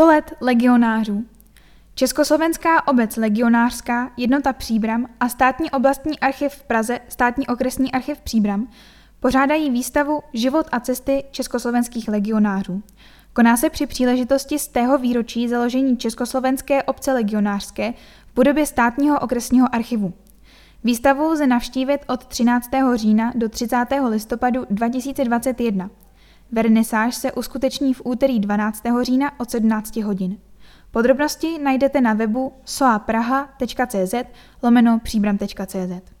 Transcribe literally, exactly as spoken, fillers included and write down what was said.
sto let legionářů. Československá obec legionářská, jednota Příbram a Státní oblastní archiv v Praze, Státní okresní archiv Příbram pořádají výstavu Život a cesty československých legionářů. Koná se při příležitosti z tého výročí založení Československé obce legionářské v budově Státního okresního archivu. Výstavu lze navštívit od třináctého října do třicátého listopadu dva tisíce dvacet jedna. Vernisáž se uskuteční v úterý dvanáctého října od sedmnácti hodin. Podrobnosti najdete na webu soapraha.cz lomeno příbram.cz.